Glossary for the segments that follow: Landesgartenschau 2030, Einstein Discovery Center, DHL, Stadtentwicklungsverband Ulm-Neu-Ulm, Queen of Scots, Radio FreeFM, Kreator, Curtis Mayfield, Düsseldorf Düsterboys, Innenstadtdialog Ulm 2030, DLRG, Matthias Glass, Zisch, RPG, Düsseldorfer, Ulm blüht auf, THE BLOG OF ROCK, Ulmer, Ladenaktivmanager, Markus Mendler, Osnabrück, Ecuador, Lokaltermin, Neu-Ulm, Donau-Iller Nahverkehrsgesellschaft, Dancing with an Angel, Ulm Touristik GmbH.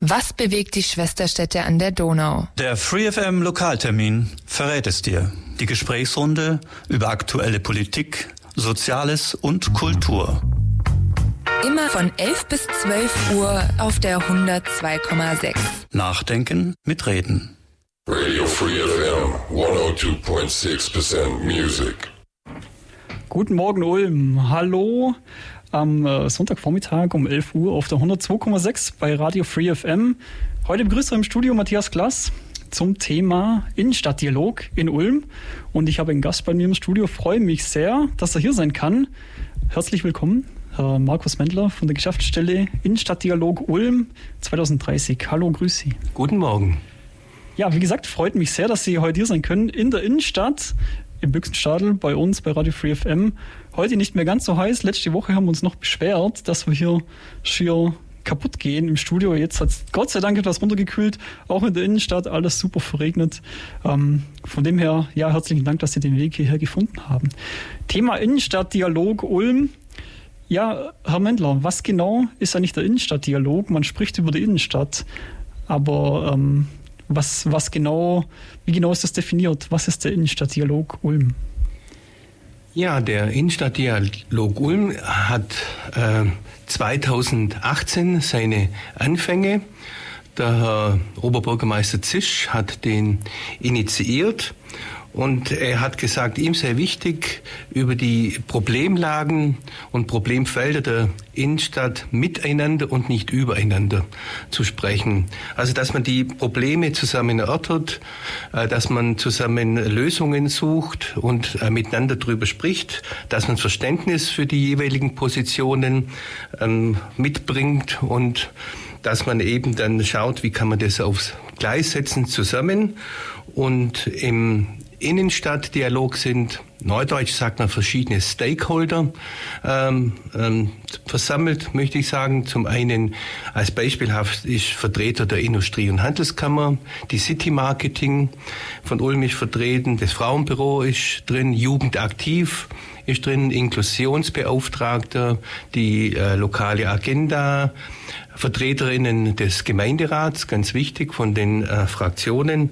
Was bewegt die Schwesterstädte an der Donau? Der FreeFM Lokaltermin verrät es dir. Die Gesprächsrunde über aktuelle Politik, Soziales und Kultur. Immer von 11 bis 12 Uhr auf der 102,6. Nachdenken mit Reden. Radio FreeFM 102.6% Music. Guten Morgen Ulm, hallo. Am Sonntagvormittag um 11 Uhr auf der 102,6 bei Radio FreeFM. Heute begrüßt er im Studio Matthias Glass zum Thema Innenstadtdialog in Ulm. Und ich habe einen Gast bei mir im Studio, freue mich sehr, dass er hier sein kann. Herzlich willkommen, Herr Markus Mendler von der Geschäftsstelle Innenstadtdialog Ulm 2030. Hallo, grüß Sie. Guten Morgen. Ja, wie gesagt, freut mich sehr, dass Sie heute hier sein können in der Innenstadt. Im Büchsenstadel bei uns bei Radio FreeFM. Heute nicht mehr ganz so heiß. Letzte Woche haben wir uns noch beschwert, dass wir hier schier kaputt gehen im Studio. Jetzt hat es Gott sei Dank etwas runtergekühlt. Auch in der Innenstadt alles super verregnet. Von dem her, ja, herzlichen Dank, dass Sie den Weg hierher gefunden haben. Thema Innenstadtdialog Ulm. Ja, Herr Mendler, was genau ist eigentlich der Innenstadtdialog? Man spricht über die Innenstadt, aber was genau, wie genau ist das definiert? Was ist der Innenstadtdialog Ulm? Ja, der Innenstadtdialog Ulm hat 2018 seine Anfänge. Der Herr Oberbürgermeister Zisch hat den initiiert und er hat gesagt, ihm sei wichtig, über die Problemlagen und Problemfelder der Innenstadt miteinander und nicht übereinander zu sprechen. Also, dass man die Probleme zusammen erörtert, dass man zusammen Lösungen sucht und miteinander drüber spricht, dass man Verständnis für die jeweiligen Positionen mitbringt und dass man eben dann schaut, wie kann man das aufs Gleis setzen zusammen. Und im Innenstadtdialog sind, neudeutsch sagt man, verschiedene Stakeholder versammelt, möchte ich sagen. Zum einen als beispielhaft ist Vertreter der Industrie- und Handelskammer, die City Marketing von Ulm ist vertreten, das Frauenbüro ist drin, Jugendaktiv ist drin, Inklusionsbeauftragter, die lokale Agenda, Vertreterinnen des Gemeinderats, ganz wichtig, von den Fraktionen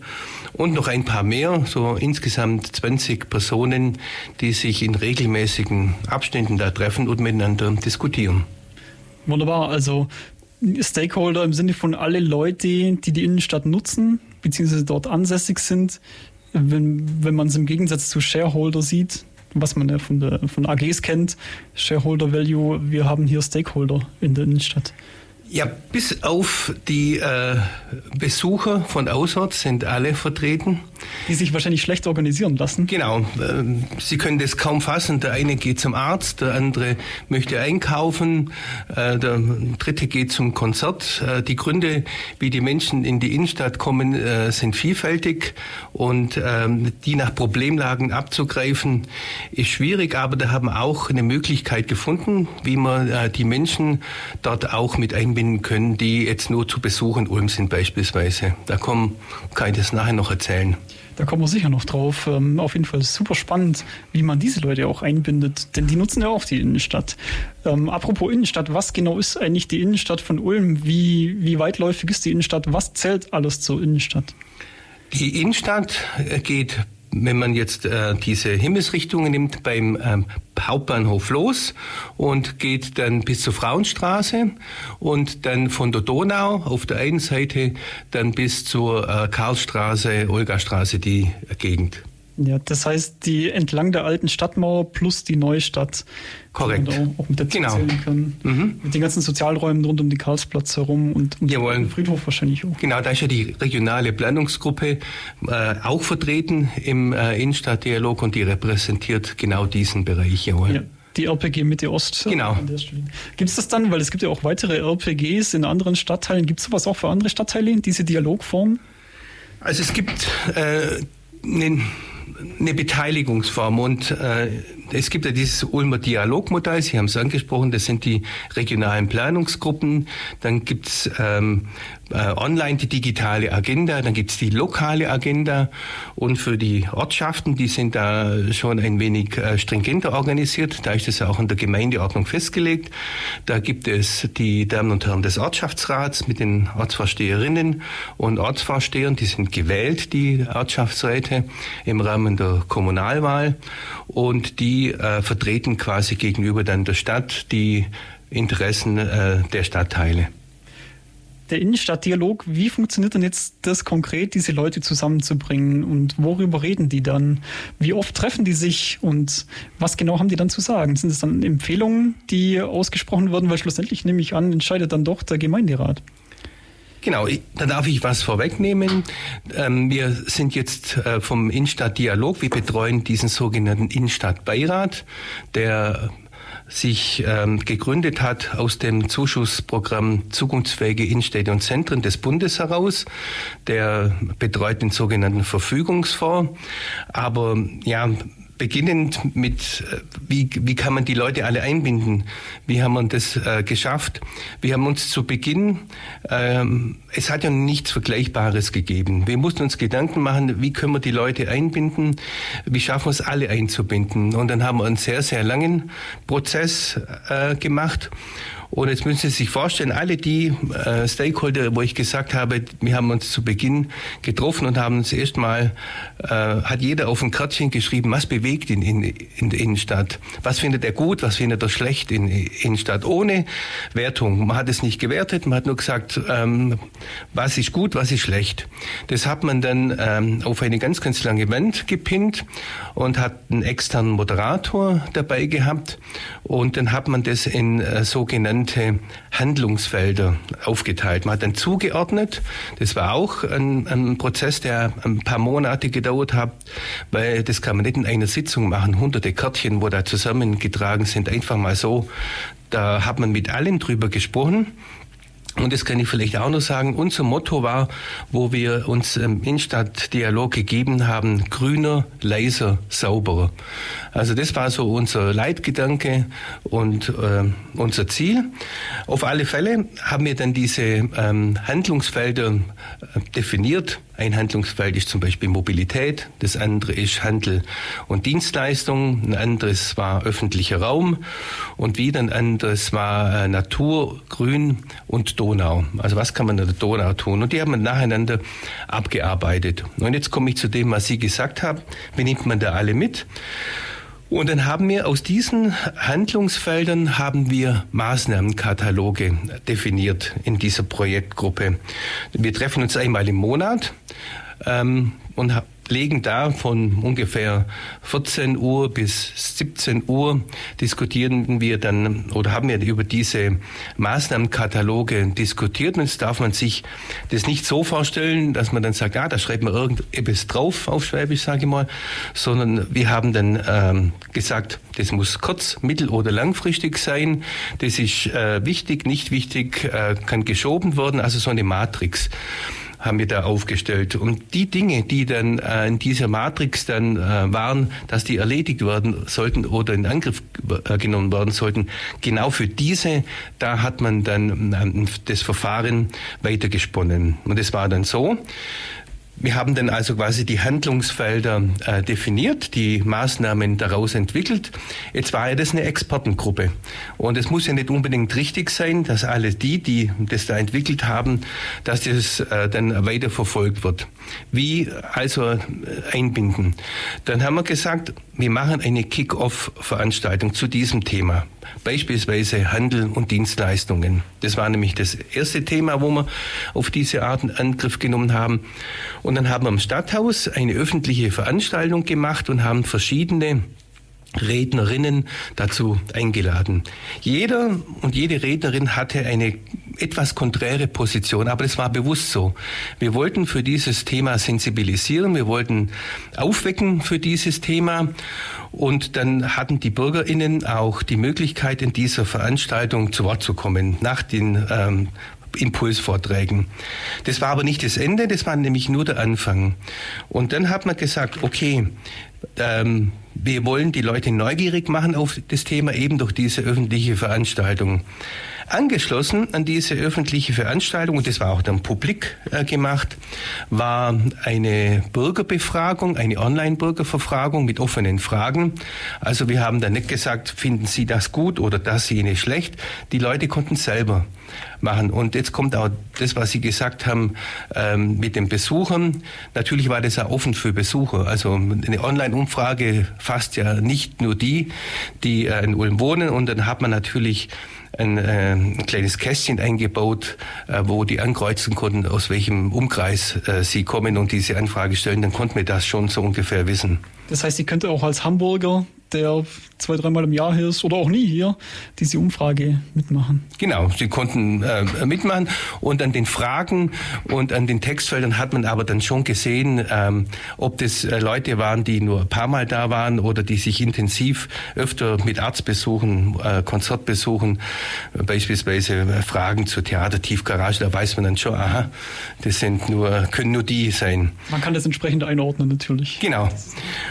und noch ein paar mehr, so insgesamt 20 Personen, die sich in regelmäßigen Abständen da treffen und miteinander diskutieren. Wunderbar, also Stakeholder im Sinne von alle Leute, die die Innenstadt nutzen, beziehungsweise dort ansässig sind, wenn man es im Gegensatz zu Shareholder sieht, was man ja von AGs kennt, Shareholder Value, wir haben hier Stakeholder in der Innenstadt. Ja, bis auf die Besucher von außerorts sind alle vertreten. Die sich wahrscheinlich schlecht organisieren lassen. Genau, Sie können das kaum fassen. Der eine geht zum Arzt, der andere möchte einkaufen, der dritte geht zum Konzert. Die Gründe, wie die Menschen in die Innenstadt kommen, sind vielfältig und die nach Problemlagen abzugreifen, ist schwierig. Aber da haben auch eine Möglichkeit gefunden, wie man die Menschen dort auch mit einbinden können, die jetzt nur zu Besuch in Ulm sind beispielsweise. Da kann ich das nachher noch erzählen. Da kommen wir sicher noch drauf. Auf jeden Fall super spannend, wie man diese Leute auch einbindet, denn die nutzen ja auch die Innenstadt. Apropos Innenstadt, was genau ist eigentlich die Innenstadt von Ulm? Wie weitläufig ist die Innenstadt? Was zählt alles zur Innenstadt? Die Innenstadt geht, wenn man jetzt diese Himmelsrichtungen nimmt, beim Hauptbahnhof los und geht dann bis zur Frauenstraße und dann von der Donau auf der einen Seite dann bis zur Karlstraße, Olgastraße, die Gegend. Ja, das heißt, die entlang der alten Stadtmauer plus die Neustadt. Korrekt. Auch mit dazu zählen können. Mhm. Mit den ganzen Sozialräumen rund um den Karlsplatz herum und um den Friedhof wahrscheinlich auch. Genau, da ist ja die regionale Planungsgruppe auch vertreten im Innenstadtdialog und die repräsentiert genau diesen Bereich. Jawohl. Ja. Die RPG Mitte Ost. Genau. Gibt es das dann, weil es gibt ja auch weitere RPGs in anderen Stadtteilen, gibt es sowas auch für andere Stadtteile, diese Dialogform? Also es gibt eine Beteiligungsform und es gibt ja dieses Ulmer Dialogmodell, Sie haben es angesprochen, das sind die regionalen Planungsgruppen, dann gibt es online die digitale Agenda, dann gibt's die lokale Agenda und für die Ortschaften, die sind da schon ein wenig stringenter organisiert, da ist es ja auch in der Gemeindeordnung festgelegt. Da gibt es die Damen und Herren des Ortschaftsrats mit den Ortsvorsteherinnen und Ortsvorstehern, die sind gewählt, die Ortschaftsräte im Rahmen der Kommunalwahl und die vertreten quasi gegenüber dann der Stadt die Interessen der Stadtteile. Der Innenstadtdialog, wie funktioniert denn jetzt das konkret, diese Leute zusammenzubringen und worüber reden die dann? Wie oft treffen die sich und was genau haben die dann zu sagen? Sind es dann Empfehlungen, die ausgesprochen werden, weil schlussendlich, nehme ich an, entscheidet dann doch der Gemeinderat? Genau, da darf ich was vorwegnehmen. Wir sind jetzt vom Innenstadtdialog, wir betreuen diesen sogenannten Innenstadtbeirat, der sich gegründet hat aus dem Zuschussprogramm Zukunftsfähige Innenstädte und Zentren des Bundes heraus. Der betreut den sogenannten Verfügungsfonds. Aber ja, beginnend mit, wie kann man die Leute alle einbinden? Wie haben wir das geschafft? Wir haben uns zu Beginn, es hat ja nichts Vergleichbares gegeben. Wir mussten uns Gedanken machen, wie können wir die Leute einbinden? Wie schaffen wir es, alle einzubinden? Und dann haben wir einen sehr, sehr langen Prozess gemacht. Und jetzt müssen Sie sich vorstellen, alle die Stakeholder, wo ich gesagt habe, wir haben uns zu Beginn getroffen und haben uns erstmal, hat jeder auf ein Kärtchen geschrieben, was bewegt ihn in der Innenstadt? Was findet er gut, was findet er schlecht in der Innenstadt? Ohne Wertung. Man hat es nicht gewertet, man hat nur gesagt, was ist gut, was ist schlecht. Das hat man dann auf eine ganz, ganz lange Wand gepinnt und hat einen externen Moderator dabei gehabt. Und dann hat man das in sogenannten Handlungsfelder aufgeteilt. Man hat dann zugeordnet. Das war auch ein Prozess, der ein paar Monate gedauert hat, weil das kann man nicht in einer Sitzung machen. Hunderte Kärtchen, wo da zusammengetragen sind, einfach mal so. Da hat man mit allen drüber gesprochen. Und das kann ich vielleicht auch noch sagen. Unser Motto war, wo wir uns im Innenstadtdialog gegeben haben, grüner, leiser, sauberer. Also das war so unser Leitgedanke und unser Ziel. Auf alle Fälle haben wir dann diese Handlungsfelder definiert. Ein Handlungsfeld ist zum Beispiel Mobilität, das andere ist Handel und Dienstleistungen, ein anderes war öffentlicher Raum und wieder ein anderes war Natur, Grün und Donau. Also was kann man in der Donau tun? Und die haben wir nacheinander abgearbeitet. Und jetzt komme ich zu dem, was Sie gesagt haben. Wie nimmt man da alle mit? Und dann haben wir aus diesen Handlungsfeldern haben wir Maßnahmenkataloge definiert in dieser Projektgruppe. Wir treffen uns einmal im Monat und legen da von ungefähr 14 Uhr bis 17 Uhr diskutieren wir dann oder haben wir über diese Maßnahmenkataloge diskutiert. Und jetzt darf man sich das nicht so vorstellen, dass man dann sagt, da schreibt man irgendetwas drauf auf Schwäbisch, sage ich mal, sondern wir haben dann gesagt, das muss kurz-, mittel- oder langfristig sein. Das ist wichtig, nicht wichtig, kann geschoben werden, also so eine Matrix haben wir da aufgestellt. Und die Dinge, die dann in dieser Matrix dann waren, dass die erledigt werden sollten oder in Angriff genommen werden sollten, genau für diese, da hat man dann das Verfahren weitergesponnen. Und das war dann so. Wir haben dann also quasi die Handlungsfelder definiert, die Maßnahmen daraus entwickelt. Jetzt war ja das eine Expertengruppe. Und es muss ja nicht unbedingt richtig sein, dass alle die das da entwickelt haben, dass das dann weiterverfolgt wird. Wie also einbinden? Dann haben wir gesagt, wir machen eine Kick-Off-Veranstaltung zu diesem Thema. Beispielsweise Handel und Dienstleistungen. Das war nämlich das erste Thema, wo wir auf diese Art einen Angriff genommen haben. Und dann haben wir im Stadthaus eine öffentliche Veranstaltung gemacht und haben verschiedene Rednerinnen dazu eingeladen. Jeder und jede Rednerin hatte eine etwas konträre Position, aber das war bewusst so. Wir wollten für dieses Thema sensibilisieren, wir wollten aufwecken für dieses Thema und dann hatten die BürgerInnen auch die Möglichkeit, in dieser Veranstaltung zu Wort zu kommen, nach den Impulsvorträgen. Das war aber nicht das Ende, das war nämlich nur der Anfang. Und dann hat man gesagt, okay, Wir wollen die Leute neugierig machen auf das Thema eben durch diese öffentliche Veranstaltung. Angeschlossen an diese öffentliche Veranstaltung, und das war auch dann publik gemacht, war eine Bürgerbefragung, eine Online-Bürgerbefragung mit offenen Fragen. Also wir haben da nicht gesagt, finden Sie das gut oder das jene schlecht. Die Leute konnten selber machen. Und jetzt kommt auch das, was Sie gesagt haben mit den Besuchern. Natürlich war das auch offen für Besucher. Also eine Online-Umfrage fasst ja nicht nur die in Ulm wohnen. Und dann hat man natürlich ein kleines Kästchen eingebaut, wo die ankreuzen konnten, aus welchem Umkreis sie kommen und diese Anfrage stellen. Dann konnten wir das schon so ungefähr wissen. Das heißt, Sie könnten auch als Hamburger, der 2-3 Mal im Jahr hier ist oder auch nie hier, diese Umfrage mitmachen. Genau, Sie konnten mitmachen, und an den Fragen und an den Textfeldern hat man aber dann schon gesehen, ob das Leute waren, die nur ein paar Mal da waren oder die sich intensiv öfter mit Arztbesuchen, Konzertbesuchen, beispielsweise Fragen zur Theatertiefgarage, da weiß man dann schon, aha, das können nur die sein. Man kann das entsprechend einordnen natürlich. Genau.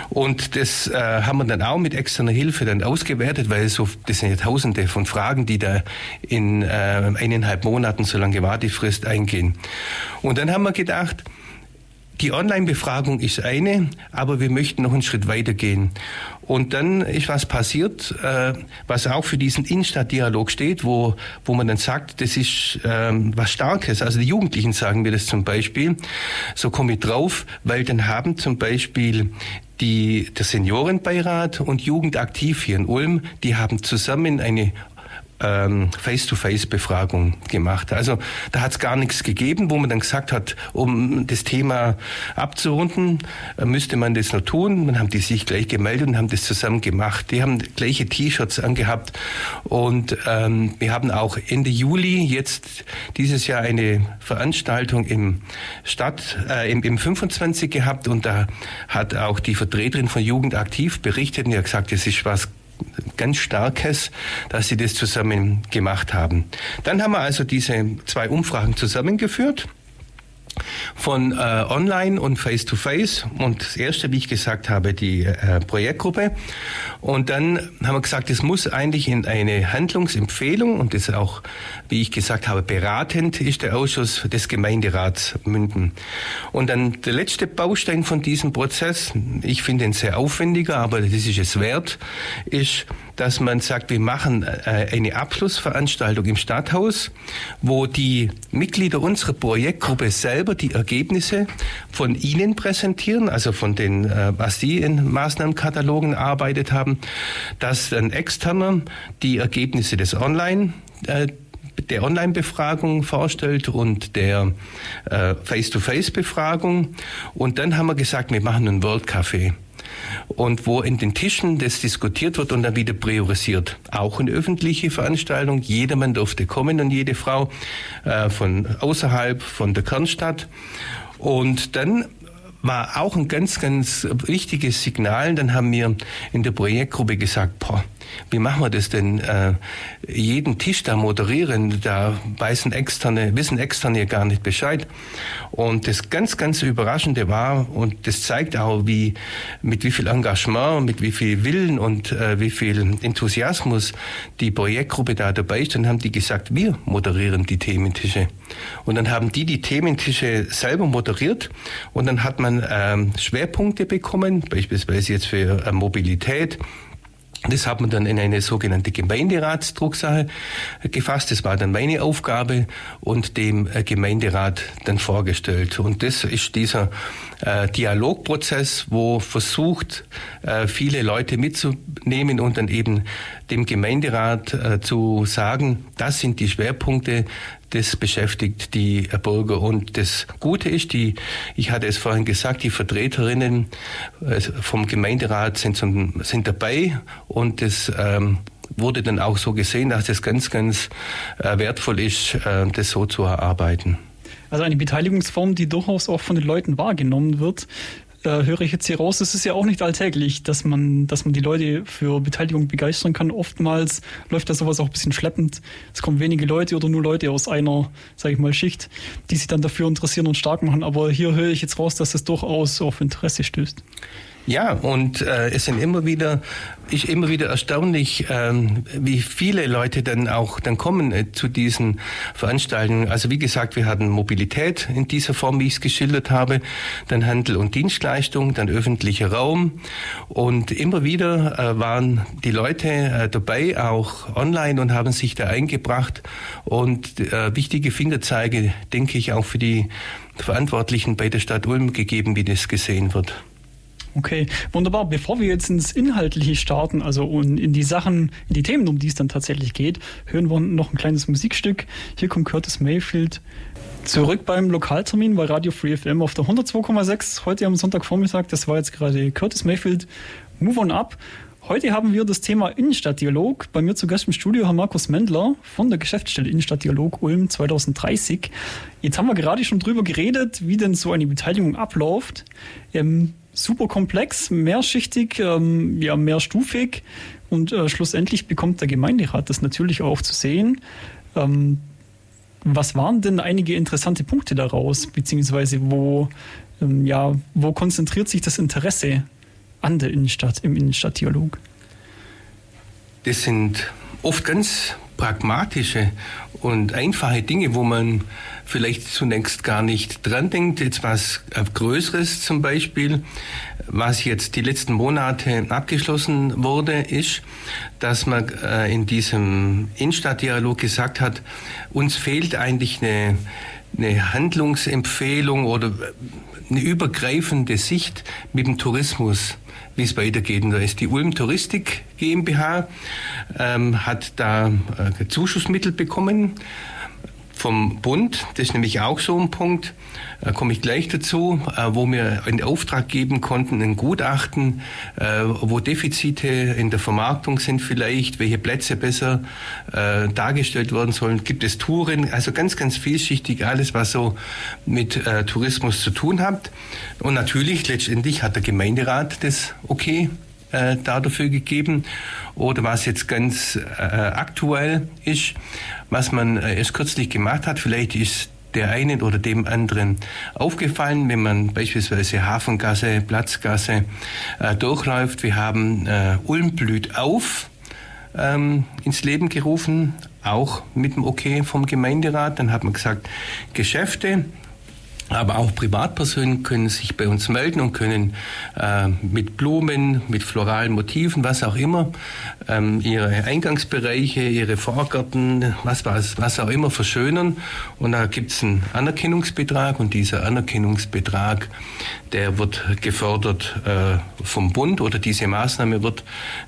Und das haben wir dann auch mit externer Hilfe dann ausgewertet, weil das sind ja Tausende von Fragen, die da in 1,5 Monaten, so lange war die Frist, eingehen. Und dann haben wir gedacht, die Online-Befragung ist eine, aber wir möchten noch einen Schritt weiter gehen. Und dann ist was passiert, was auch für diesen Innenstadtdialog steht, wo man dann sagt, das ist was Starkes. Also die Jugendlichen sagen mir das zum Beispiel. So komme ich drauf, weil dann haben zum Beispiel der Seniorenbeirat und Jugendaktiv hier in Ulm, die haben zusammen eine Face-to-Face-Befragung gemacht. Also da hat es gar nichts gegeben, wo man dann gesagt hat, um das Thema abzurunden, müsste man das noch tun. Dann haben die sich gleich gemeldet und haben das zusammen gemacht. Die haben gleiche T-Shirts angehabt, und wir haben auch Ende Juli jetzt dieses Jahr eine Veranstaltung im 25 gehabt, und da hat auch die Vertreterin von Jugend aktiv berichtet und hat gesagt, das ist was ganz Starkes, dass sie das zusammen gemacht haben. Dann haben wir also diese 2 Umfragen zusammengeführt von Online und Face-to-Face. Und das erste, wie ich gesagt habe, die Projektgruppe. Und dann haben wir gesagt, es muss eigentlich in eine Handlungsempfehlung, und das auch, wie ich gesagt habe, beratend ist der Ausschuss des Gemeinderats münden. Und dann der letzte Baustein von diesem Prozess, ich finde ihn sehr aufwendiger, aber das ist es wert, ist, dass man sagt, wir machen eine Abschlussveranstaltung im Stadthaus, wo die Mitglieder unserer Projektgruppe selber die Ergebnisse von Ihnen präsentieren, also von den, was Sie in Maßnahmenkatalogen erarbeitet haben, dass dann Externer die Ergebnisse der Online-Befragung vorstellt und der Face-to-Face-Befragung. Und dann haben wir gesagt, wir machen einen World-Café. Und wo in den Tischen das diskutiert wird und dann wieder priorisiert. Auch eine öffentliche Veranstaltung. Jedermann durfte kommen und jede Frau von außerhalb, von der Kernstadt. Und dann war auch ein ganz, ganz wichtiges Signal. Dann haben wir in der Projektgruppe gesagt, wie machen wir das denn? Jeden Tisch da moderieren, da wissen Externe ja gar nicht Bescheid. Und das ganz, ganz Überraschende war, und das zeigt auch, mit wie viel Engagement, mit wie viel Willen und wie viel Enthusiasmus die Projektgruppe da dabei ist, dann haben die gesagt, wir moderieren die Thementische. Und dann haben die Thementische selber moderiert, und dann hat man Schwerpunkte bekommen, beispielsweise jetzt für Mobilität. Das hat man dann in eine sogenannte Gemeinderatsdrucksache gefasst. Das war dann meine Aufgabe und dem Gemeinderat dann vorgestellt. Und das ist dieser Dialogprozess, wo versucht, viele Leute mitzunehmen und dann eben dem Gemeinderat zu sagen, das sind die Schwerpunkte, das beschäftigt die Bürger. Und das Gute ist, ich hatte es vorhin gesagt, die Vertreterinnen vom Gemeinderat sind dabei, und das wurde dann auch so gesehen, dass das ganz, ganz wertvoll ist, das so zu erarbeiten. Also eine Beteiligungsform, die durchaus auch von den Leuten wahrgenommen wird. Höre ich jetzt hier raus, es ist ja auch nicht alltäglich, dass man die Leute für Beteiligung begeistern kann. Oftmals läuft da sowas auch ein bisschen schleppend. Es kommen wenige Leute oder nur Leute aus einer, sage ich mal, Schicht, die sich dann dafür interessieren und stark machen. Aber hier höre ich jetzt raus, dass das durchaus auf Interesse stößt. Ja, und es sind immer wieder erstaunlich, wie viele Leute dann kommen zu diesen Veranstaltungen. Also wie gesagt, wir hatten Mobilität in dieser Form, wie ich es geschildert habe, dann Handel und Dienstleistung, dann öffentlicher Raum, und immer wieder waren die Leute dabei, auch online, und haben sich da eingebracht und wichtige Fingerzeige, denke ich, auch für die Verantwortlichen bei der Stadt Ulm gegeben, wie das gesehen wird. Okay, wunderbar. Bevor wir jetzt ins Inhaltliche starten, also in die Themen, um die es dann tatsächlich geht, hören wir noch ein kleines Musikstück. Hier kommt Curtis Mayfield zurück beim Lokaltermin bei Radio FreeFM auf der 102,6. Heute am Sonntagvormittag, das war jetzt gerade Curtis Mayfield, Move on Up. Heute haben wir das Thema Innenstadtdialog. Bei mir zu Gast im Studio Herr Markus Mendler von der Geschäftsstelle Innenstadtdialog Ulm 2030. Jetzt haben wir gerade schon drüber geredet, wie denn so eine Beteiligung abläuft. Super komplex, mehrschichtig, mehrstufig, und schlussendlich bekommt der Gemeinderat das natürlich auch zu sehen. Was waren denn einige interessante Punkte daraus, beziehungsweise wo konzentriert sich das Interesse an der Innenstadt im Innenstadtdialog? Das sind oft ganz pragmatische und einfache Dinge, wo man vielleicht zunächst gar nicht dran denkt. Jetzt was Größeres zum Beispiel, was jetzt die letzten Monate abgeschlossen wurde, ist, dass man in diesem Innenstadtdialog gesagt hat, uns fehlt eigentlich eine Handlungsempfehlung oder eine übergreifende Sicht mit dem Tourismus, wie es weitergeht. Und da ist die Ulm Touristik GmbH, hat da Zuschussmittel bekommen vom Bund. Das ist nämlich auch so ein Punkt, da komme ich gleich dazu, wo wir einen Auftrag geben konnten, ein Gutachten, wo Defizite in der Vermarktung sind vielleicht, welche Plätze besser dargestellt werden sollen. Gibt es Touren? Also ganz, ganz vielschichtig alles, was so mit Tourismus zu tun hat. Und natürlich, letztendlich hat der Gemeinderat das okay dafür gegeben. Oder was jetzt ganz aktuell ist, was man erst kürzlich gemacht hat, vielleicht ist der einen oder dem anderen aufgefallen, wenn man beispielsweise Hafengasse, Platzgasse durchläuft. Wir haben Ulm blüht auf ins Leben gerufen, auch mit dem Okay vom Gemeinderat. Dann hat man gesagt, Geschäfte, aber auch Privatpersonen können sich bei uns melden und können mit Blumen, mit floralen Motiven, was auch immer, ihre Eingangsbereiche, ihre Vorgärten, was auch immer verschönern. Und da gibt es einen Anerkennungsbetrag, und dieser Anerkennungsbetrag, der wird gefördert vom Bund, oder diese Maßnahme wird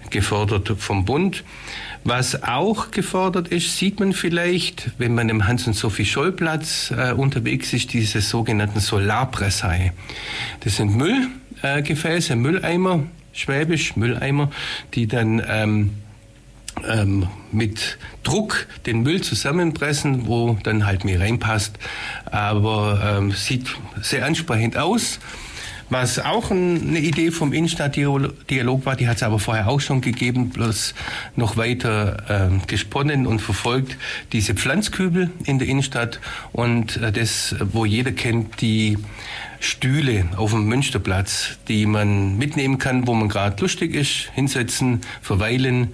gefördert vom Bund. Was auch gefordert ist, sieht man vielleicht, wenn man im Hans-und-Sophie-Scholl-Platz unterwegs ist, diese sogenannten Solarpresei. Das sind Müllgefäße, Mülleimer, schwäbisch Mülleimer, die dann mit Druck den Müll zusammenpressen, wo dann halt mehr reinpasst. Aber sieht sehr ansprechend aus. Was auch eine Idee vom Innenstadtdialog war, die hat es aber vorher auch schon gegeben, bloß noch weiter gesponnen und verfolgt, diese Pflanzkübel in der Innenstadt und das, wo jeder kennt, die Stühle auf dem Münsterplatz, die man mitnehmen kann, wo man gerade lustig ist, hinsetzen, verweilen.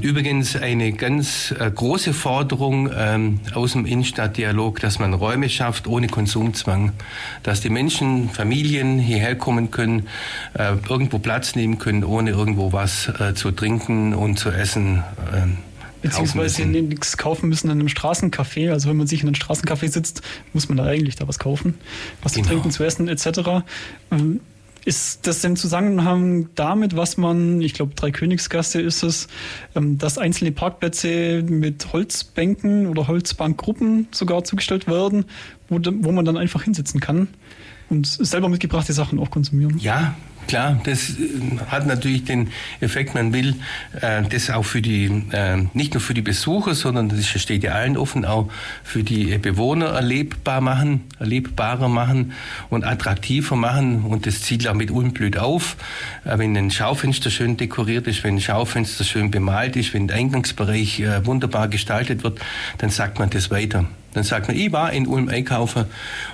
Übrigens eine ganz große Forderung aus dem Innenstadtdialog, dass man Räume schafft ohne Konsumzwang, dass die Menschen, Familien hierher kommen können, irgendwo Platz nehmen können, ohne irgendwo was zu trinken und zu essen. Beziehungsweise nichts kaufen müssen in einem Straßencafé. Also wenn man sich in einem Straßencafé sitzt, muss man da eigentlich da was kaufen, was zu trinken, zu essen etc. Ist das im Zusammenhang damit, was man, ich glaube, Dreikönigsgasse ist es, dass einzelne Parkplätze mit Holzbänken oder Holzbankgruppen sogar zugestellt werden, wo man dann einfach hinsitzen kann und selber mitgebrachte Sachen auch konsumieren? Ja, klar, das hat natürlich den Effekt, man will das auch für nicht nur für die Besucher, sondern das steht ja allen offen, auch für die Bewohner erlebbarer machen und attraktiver machen. Und das zieht auch mit Ulm blüht auf. Wenn ein Schaufenster schön dekoriert ist, wenn ein Schaufenster schön bemalt ist, wenn der Eingangsbereich wunderbar gestaltet wird, dann sagt man das weiter. Dann sagt man, ich war in Ulm einkaufen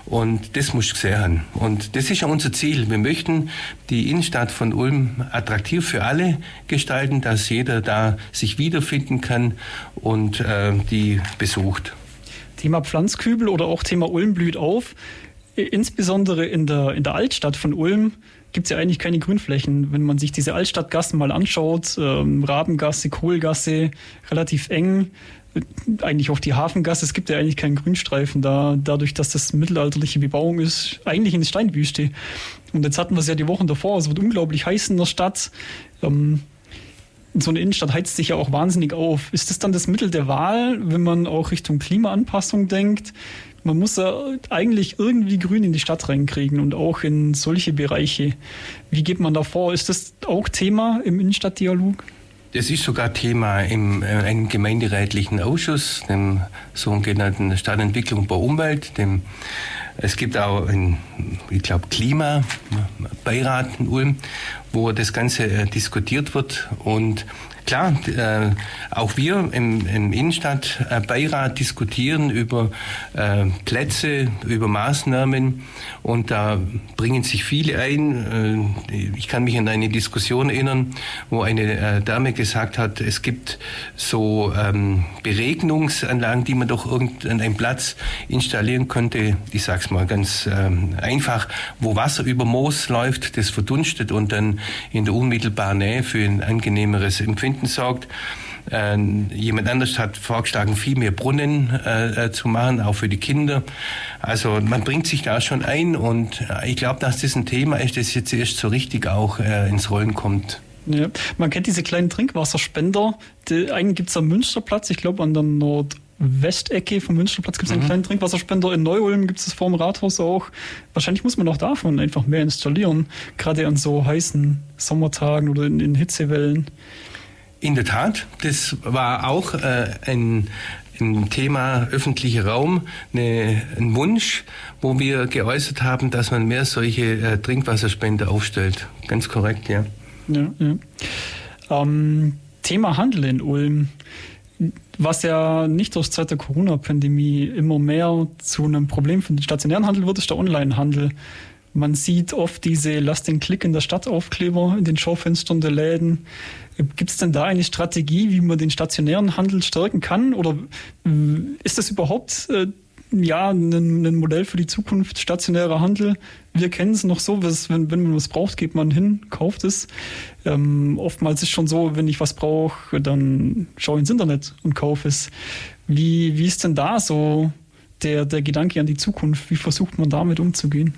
und das muss ich gesehen haben. Und das ist ja unser Ziel. Wir möchten die Innenstadt von Ulm attraktiv für alle gestalten, dass jeder da sich wiederfinden kann und die besucht. Thema Pflanzkübel oder auch Thema Ulm blüht auf. Insbesondere in der Altstadt von Ulm gibt es ja eigentlich keine Grünflächen. Wenn man sich diese Altstadtgassen mal anschaut, Rabengasse, Kohlgasse, relativ eng, eigentlich auch die Hafengasse, es gibt ja eigentlich keinen Grünstreifen da, dadurch, dass das mittelalterliche Bebauung ist, eigentlich eine Steinwüste. Und jetzt hatten wir es ja die Wochen davor, es wird unglaublich heiß in der Stadt. So eine Innenstadt heizt sich ja auch wahnsinnig auf. Ist das dann das Mittel der Wahl, wenn man auch Richtung Klimaanpassung denkt? Man muss ja eigentlich irgendwie Grün in die Stadt reinkriegen und auch in solche Bereiche. Wie geht man da vor? Ist das auch Thema im Innenstadtdialog? Das ist sogar Thema in einem gemeinderätlichen Ausschuss, dem sogenannten Stadtentwicklung bei Umwelt. Es gibt auch einen, ich glaube, Klimabeirat in Ulm, wo das Ganze diskutiert wird. Und klar, auch wir im Innenstadtbeirat diskutieren über Plätze, über Maßnahmen und da bringen sich viele ein. Ich kann mich an eine Diskussion erinnern, wo eine Dame gesagt hat, es gibt so Beregnungsanlagen, die man doch an einem Platz installieren könnte. Ich sage es mal ganz einfach, wo Wasser über Moos läuft, das verdunstet und dann in der unmittelbaren Nähe für ein angenehmeres Empfinden sorgt. Jemand anders hat vorgeschlagen, viel mehr Brunnen zu machen, auch für die Kinder. Also man bringt sich da schon ein und ich glaube, dass das ein Thema ist, das jetzt erst so richtig auch ins Rollen kommt. Ja, man kennt diese kleinen Trinkwasserspender. Einen gibt es am Münsterplatz, ich glaube an der Nordwestecke vom Münsterplatz gibt es einen kleinen Trinkwasserspender. In Neu-Ulm gibt es das vorm Rathaus auch. Wahrscheinlich muss man auch davon einfach mehr installieren, gerade an so heißen Sommertagen oder in Hitzewellen. In der Tat, das war auch ein Thema öffentlicher Raum, ein Wunsch, wo wir geäußert haben, dass man mehr solche Trinkwasserspender aufstellt. Ganz korrekt, ja. Ja. Thema Handel in Ulm, was ja nicht aus Zeit der Corona-Pandemie immer mehr zu einem Problem für den stationären Handel wird, ist der Online-Handel. Man sieht oft diese Lass den Klick in der Stadt Aufkleber in den Schaufenstern der Läden. Gibt es denn da eine Strategie, wie man den stationären Handel stärken kann? Oder ist das überhaupt ein Modell für die Zukunft, stationärer Handel? Wir kennen es noch so, wenn man was braucht, geht man hin, kauft es. Oftmals ist schon so, wenn ich was brauche, dann schaue ich ins Internet und kaufe es. Wie ist denn da so der Gedanke an die Zukunft? Wie versucht man damit umzugehen?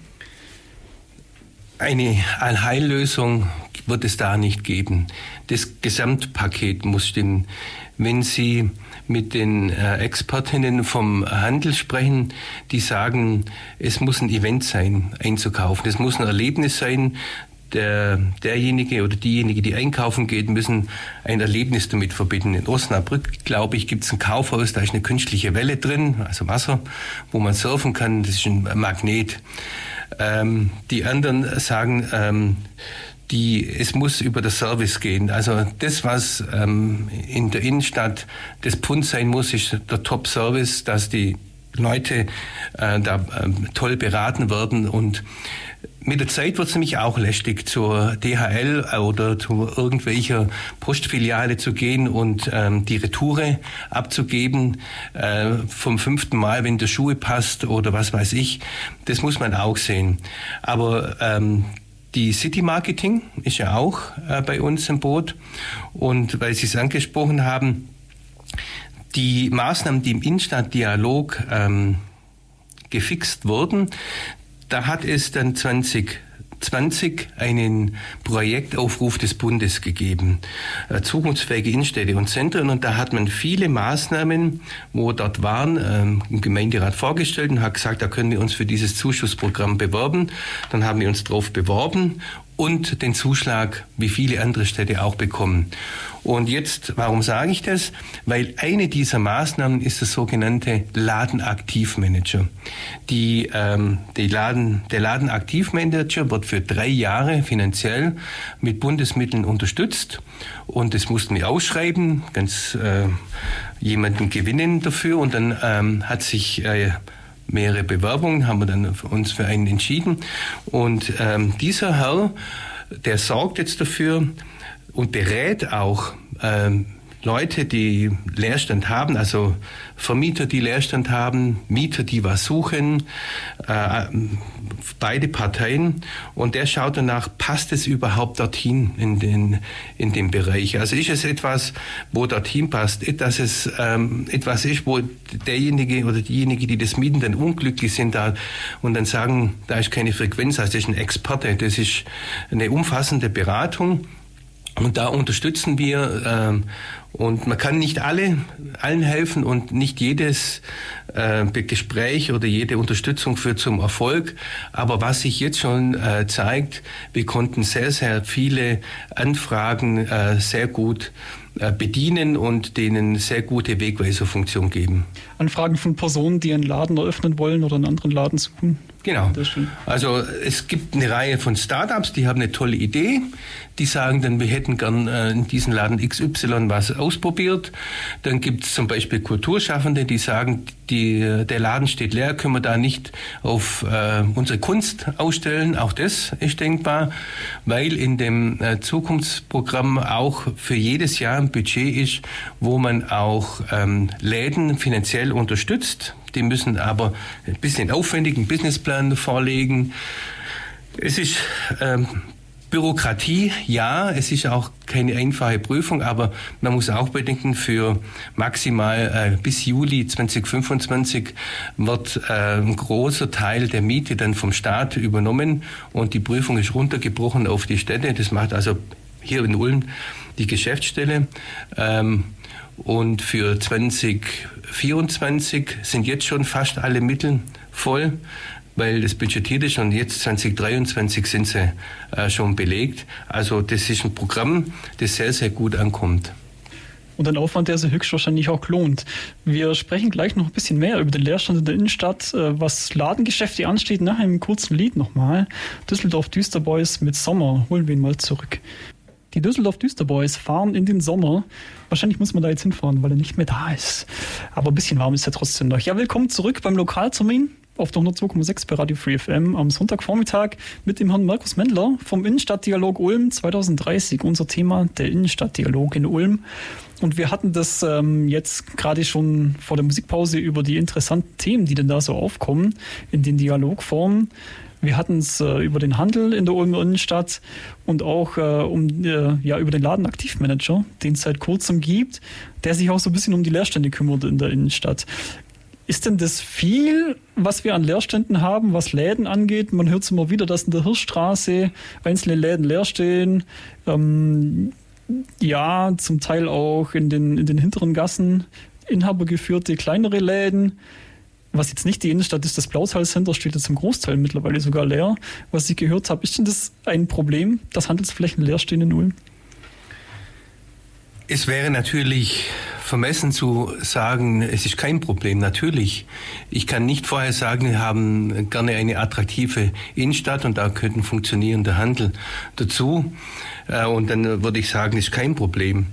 Eine Allheillösung wird es da nicht geben. Das Gesamtpaket muss stimmen. Wenn Sie mit den Expertinnen vom Handel sprechen, die sagen, es muss ein Event sein, einzukaufen. Es muss ein Erlebnis sein. Derjenige oder diejenige, die einkaufen geht, müssen ein Erlebnis damit verbinden. In Osnabrück, glaube ich, gibt es ein Kaufhaus, da ist eine künstliche Welle drin, also Wasser, wo man surfen kann. Das ist ein Magnet. Die anderen sagen, es muss über den Service gehen. Also das, was in der Innenstadt das Pfund sein muss, ist der Top-Service, dass die Leute toll beraten werden. Und mit der Zeit wird es nämlich auch lästig, zur DHL oder zu irgendwelcher Postfiliale zu gehen und die Retoure abzugeben vom 5. Mal, wenn der Schuhe passt oder was weiß ich. Das muss man auch sehen. Aber die City-Marketing ist ja auch bei uns im Boot. Und weil Sie es angesprochen haben, die Maßnahmen, die im Innenstadtdialog gefixt wurden, da hat es dann 2020 einen Projektaufruf des Bundes gegeben, zukunftsfähige Innenstädte und Zentren. Und da hat man viele Maßnahmen, wo dort waren, im Gemeinderat vorgestellt und hat gesagt, da können wir uns für dieses Zuschussprogramm bewerben. Dann haben wir uns drauf beworben und den Zuschlag, wie viele andere Städte auch, bekommen. Und jetzt, warum sage ich das? Weil eine dieser Maßnahmen ist der sogenannte Ladenaktivmanager. Der Ladenaktivmanager wird für 3 Jahre finanziell mit Bundesmitteln unterstützt. Und das mussten wir ausschreiben, ganz jemanden gewinnen dafür. Und dann hat sich mehrere Bewerbungen, haben wir dann uns für einen entschieden. Und dieser Herr, der sorgt jetzt dafür und berät auch Leute, die Leerstand haben, also Vermieter, die Leerstand haben, Mieter, die was suchen, beide Parteien. Und der schaut danach, passt es überhaupt dorthin in dem Bereich? Also ist es etwas, wo dorthin passt, dass es etwas ist, wo derjenige oder diejenige, die das mieten, dann unglücklich sind da und dann sagen, da ist keine Frequenz, also das ist ein Experte, das ist eine umfassende Beratung. Und da unterstützen wir, und man kann nicht allen helfen und nicht jedes Gespräch oder jede Unterstützung führt zum Erfolg. Aber was sich jetzt schon zeigt, wir konnten sehr, sehr viele Anfragen sehr gut bedienen und denen sehr gute Wegweiserfunktion geben. Anfragen von Personen, die einen Laden eröffnen wollen oder einen anderen Laden suchen? Genau. Also es gibt eine Reihe von Startups, die haben eine tolle Idee. Die sagen dann, wir hätten gern in diesem Laden XY was ausprobiert. Dann gibt es zum Beispiel Kulturschaffende, die sagen, der Laden steht leer, können wir da nicht auf unsere Kunst ausstellen. Auch das ist denkbar, weil in dem Zukunftsprogramm auch für jedes Jahr ein Budget ist, wo man auch Läden finanziell unterstützt. Die müssen aber ein bisschen aufwendig einen Businessplan vorlegen. Es ist Bürokratie, ja, es ist auch keine einfache Prüfung, aber man muss auch bedenken, für maximal bis Juli 2025 wird ein großer Teil der Miete dann vom Staat übernommen und die Prüfung ist runtergebrochen auf die Städte. Das macht also hier in Ulm die Geschäftsstelle. Und für 2024 sind jetzt schon fast alle Mittel voll, weil das budgetiert ist und jetzt 2023 sind sie schon belegt. Also das ist ein Programm, das sehr, sehr gut ankommt. Und ein Aufwand, der sich höchstwahrscheinlich auch lohnt. Wir sprechen gleich noch ein bisschen mehr über den Leerstand in der Innenstadt, was Ladengeschäfte ansteht, nach einem kurzen Lied nochmal. Düsseldorf Düsterboys mit Sommer, holen wir ihn mal zurück. Die Düsseldorf Düsterboys fahren in den Sommer. Wahrscheinlich muss man da jetzt hinfahren, weil er nicht mehr da ist. Aber ein bisschen warm ist er trotzdem noch. Ja, willkommen zurück beim Lokaltermin auf der 102,6 bei Radio FreeFM am Sonntagvormittag mit dem Herrn Markus Mendler vom Innenstadtdialog Ulm 2030. Unser Thema, der Innenstadtdialog in Ulm. Und wir hatten das jetzt gerade schon vor der Musikpause über die interessanten Themen, die denn da so aufkommen in den Dialogformen. Wir hatten es über den Handel in der Ulmer Innenstadt und auch über den Ladenaktivmanager, den es seit kurzem gibt, der sich auch so ein bisschen um die Leerstände kümmert in der Innenstadt. Ist denn das viel, was wir an Leerständen haben, was Läden angeht? Man hört es immer wieder, dass in der Hirschstraße einzelne Läden leer stehen. Zum Teil auch in den hinteren Gassen inhabergeführte kleinere Läden. Was jetzt nicht die Innenstadt ist, das Blaushalscenter steht jetzt im Großteil mittlerweile sogar leer. Was ich gehört habe, ist denn das ein Problem, dass Handelsflächen leer stehen in Ulm? Es wäre natürlich vermessen zu sagen, es ist kein Problem, natürlich. Ich kann nicht vorher sagen, wir haben gerne eine attraktive Innenstadt und da könnte ein funktionierender Handel dazu. Und dann würde ich sagen, es ist kein Problem.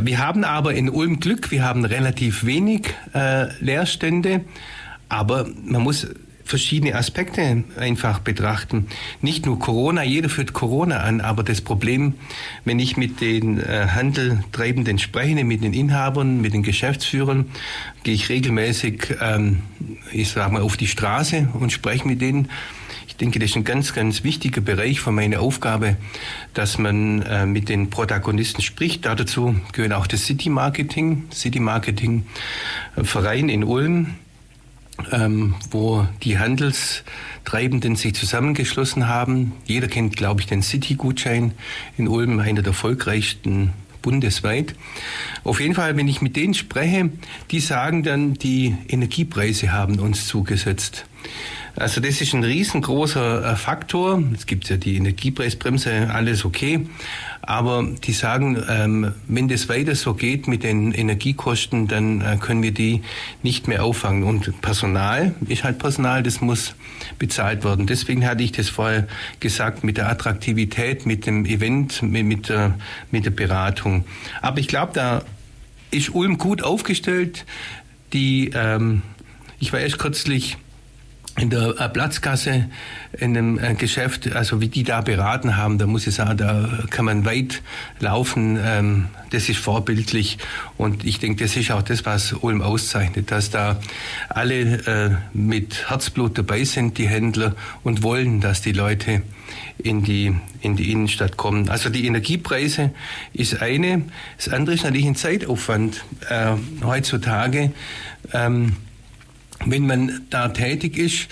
Wir haben aber in Ulm Glück, wir haben relativ wenig Leerstände, aber man muss verschiedene Aspekte einfach betrachten. Nicht nur Corona, jeder führt Corona an, aber das Problem, wenn ich mit den Handeltreibenden spreche, mit den Inhabern, mit den Geschäftsführern, gehe ich regelmäßig, auf die Straße und spreche mit denen. Ich denke, das ist ein ganz, ganz wichtiger Bereich von meiner Aufgabe, dass man mit den Protagonisten spricht. Dazu gehört auch das City Marketing Verein in Ulm, wo die Handelstreibenden sich zusammengeschlossen haben. Jeder kennt, glaube ich, den City-Gutschein in Ulm, einer der erfolgreichsten bundesweit. Auf jeden Fall, wenn ich mit denen spreche, die sagen dann, die Energiepreise haben uns zugesetzt. Also das ist ein riesengroßer Faktor. Es gibt ja die Energiepreisbremse, alles okay. Aber die sagen, wenn das weiter so geht mit den Energiekosten, dann können wir die nicht mehr auffangen. Und Personal ist halt Personal, das muss bezahlt werden. Deswegen hatte ich das vorher gesagt mit der Attraktivität, mit dem Event, mit der Beratung. Aber ich glaube, da ist Ulm gut aufgestellt. Ich war erst kürzlich in der Platzgasse in einem Geschäft, also wie die da beraten haben, da muss ich sagen, da kann man weit laufen, das ist vorbildlich und ich denke, das ist auch das, was Ulm auszeichnet, dass da alle mit Herzblut dabei sind, die Händler, und wollen, dass die Leute in die Innenstadt kommen. Also die Energiepreise ist eine, das andere ist natürlich ein Zeitaufwand. Heutzutage, wenn man da tätig ist,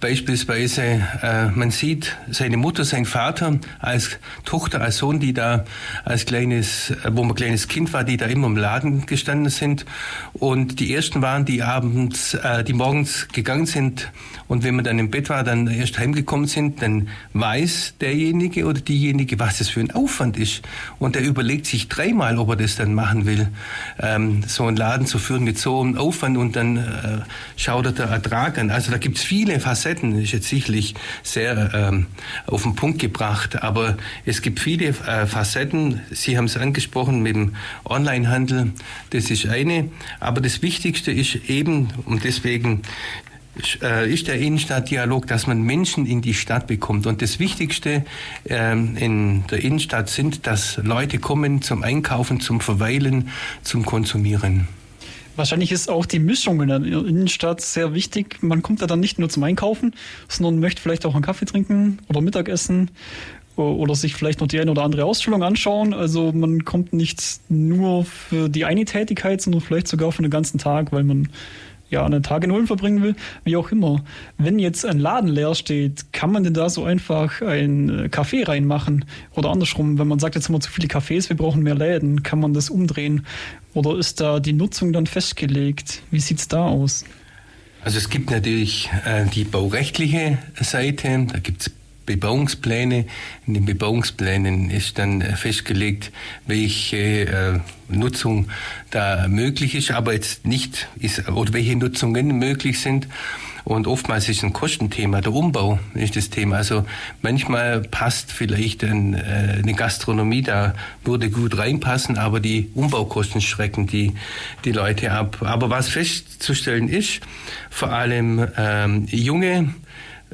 beispielsweise, man sieht seine Mutter, seinen Vater als Tochter, als Sohn, die da wo man kleines Kind war, die da immer im Laden gestanden sind und die ersten waren, die die morgens gegangen sind und wenn man dann im Bett war, dann erst heimgekommen sind, dann weiß derjenige oder diejenige, was das für ein Aufwand ist und der überlegt sich dreimal, ob er das dann machen will, so einen Laden zu führen mit so einem Aufwand und dann schaut er den Ertrag an. Also da gibt's viele Facetten. Ist jetzt sicherlich sehr auf den Punkt gebracht, aber es gibt viele Facetten. Sie haben es angesprochen mit dem Onlinehandel, das ist eine, aber das Wichtigste ist eben, und deswegen ist der Innenstadtdialog, dass man Menschen in die Stadt bekommt. Und das Wichtigste in der Innenstadt sind, dass Leute kommen zum Einkaufen, zum Verweilen, zum Konsumieren. Wahrscheinlich ist auch die Mischung in der Innenstadt sehr wichtig. Man kommt ja dann nicht nur zum Einkaufen, sondern möchte vielleicht auch einen Kaffee trinken oder Mittagessen oder sich vielleicht noch die eine oder andere Ausstellung anschauen. Also man kommt nicht nur für die eine Tätigkeit, sondern vielleicht sogar für den ganzen Tag, weil man ja einen Tag in Ulm verbringen will, wie auch immer. Wenn jetzt ein Laden leer steht, kann man denn da so einfach einen Café reinmachen? Oder andersrum, wenn man sagt, jetzt haben wir zu viele Cafés, wir brauchen mehr Läden, kann man das umdrehen? Oder ist da die Nutzung dann festgelegt? Wie sieht es da aus? Also es gibt natürlich die baurechtliche Seite, da gibt es Bebauungspläne. In den Bebauungsplänen ist dann festgelegt, welche Nutzung da möglich ist, aber jetzt nicht ist, oder welche Nutzungen möglich sind. Und oftmals ist ein Kostenthema, der Umbau ist das Thema. Also manchmal passt vielleicht eine Gastronomie, da würde gut reinpassen, aber die Umbaukosten schrecken die Leute ab. Aber was festzustellen ist, vor allem junge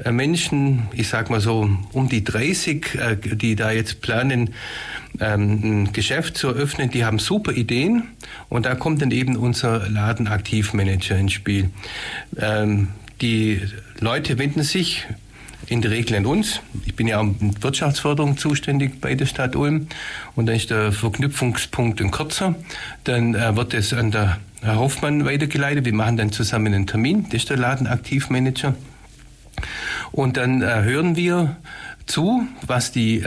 Menschen, ich sag mal so um die 30, die da jetzt planen, ein Geschäft zu eröffnen, die haben super Ideen und da kommt dann eben unser Ladenaktivmanager ins Spiel. Die Leute wenden sich in der Regel an uns. Ich bin ja auch mit Wirtschaftsförderung zuständig bei der Stadt Ulm und dann ist der Verknüpfungspunkt ein kurzer. Dann wird es an der Herr Hoffmann weitergeleitet. Wir machen dann zusammen einen Termin, das ist der Ladenaktivmanager. Und dann hören wir zu, was die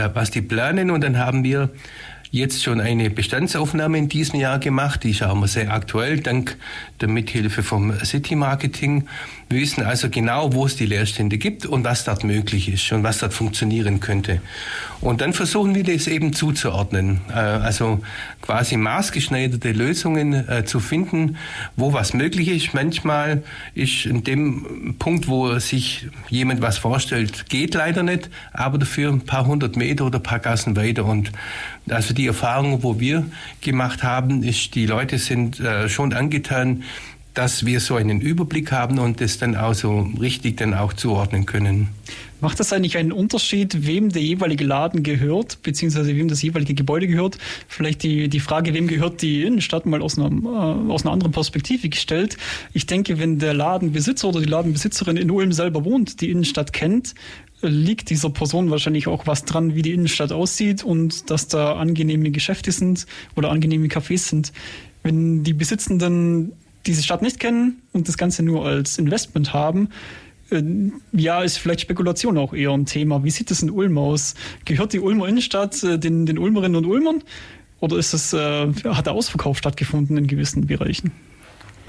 planen. Und dann haben wir jetzt schon eine Bestandsaufnahme in diesem Jahr gemacht. Die schauen wir sehr aktuell, dank der Mithilfe vom City Marketing. Wir wissen also genau, wo es die Leerstände gibt und was dort möglich ist und was dort funktionieren könnte. Und dann versuchen wir das eben zuzuordnen. Also quasi maßgeschneiderte Lösungen zu finden, wo was möglich ist. Manchmal ist in dem Punkt, wo sich jemand was vorstellt, geht leider nicht, aber dafür ein paar hundert Meter oder ein paar Gassen weiter. Und also die Erfahrung, wo wir gemacht haben, ist, die Leute sind schon angetan, dass wir so einen Überblick haben und das dann auch so richtig dann auch zuordnen können. Macht das eigentlich einen Unterschied, wem der jeweilige Laden gehört, beziehungsweise wem das jeweilige Gebäude gehört? Vielleicht die Frage, wem gehört die Innenstadt, mal aus einer anderen Perspektive gestellt. Ich denke, wenn der Ladenbesitzer oder die Ladenbesitzerin in Ulm selber wohnt, die Innenstadt kennt, liegt dieser Person wahrscheinlich auch was dran, wie die Innenstadt aussieht und dass da angenehme Geschäfte sind oder angenehme Cafés sind. Wenn die Besitzenden diese Stadt nicht kennen und das Ganze nur als Investment haben, ja, ist vielleicht Spekulation auch eher ein Thema. Wie sieht das in Ulm aus? Gehört die Ulmer Innenstadt den Ulmerinnen und Ulmern oder hat der Ausverkauf stattgefunden in gewissen Bereichen?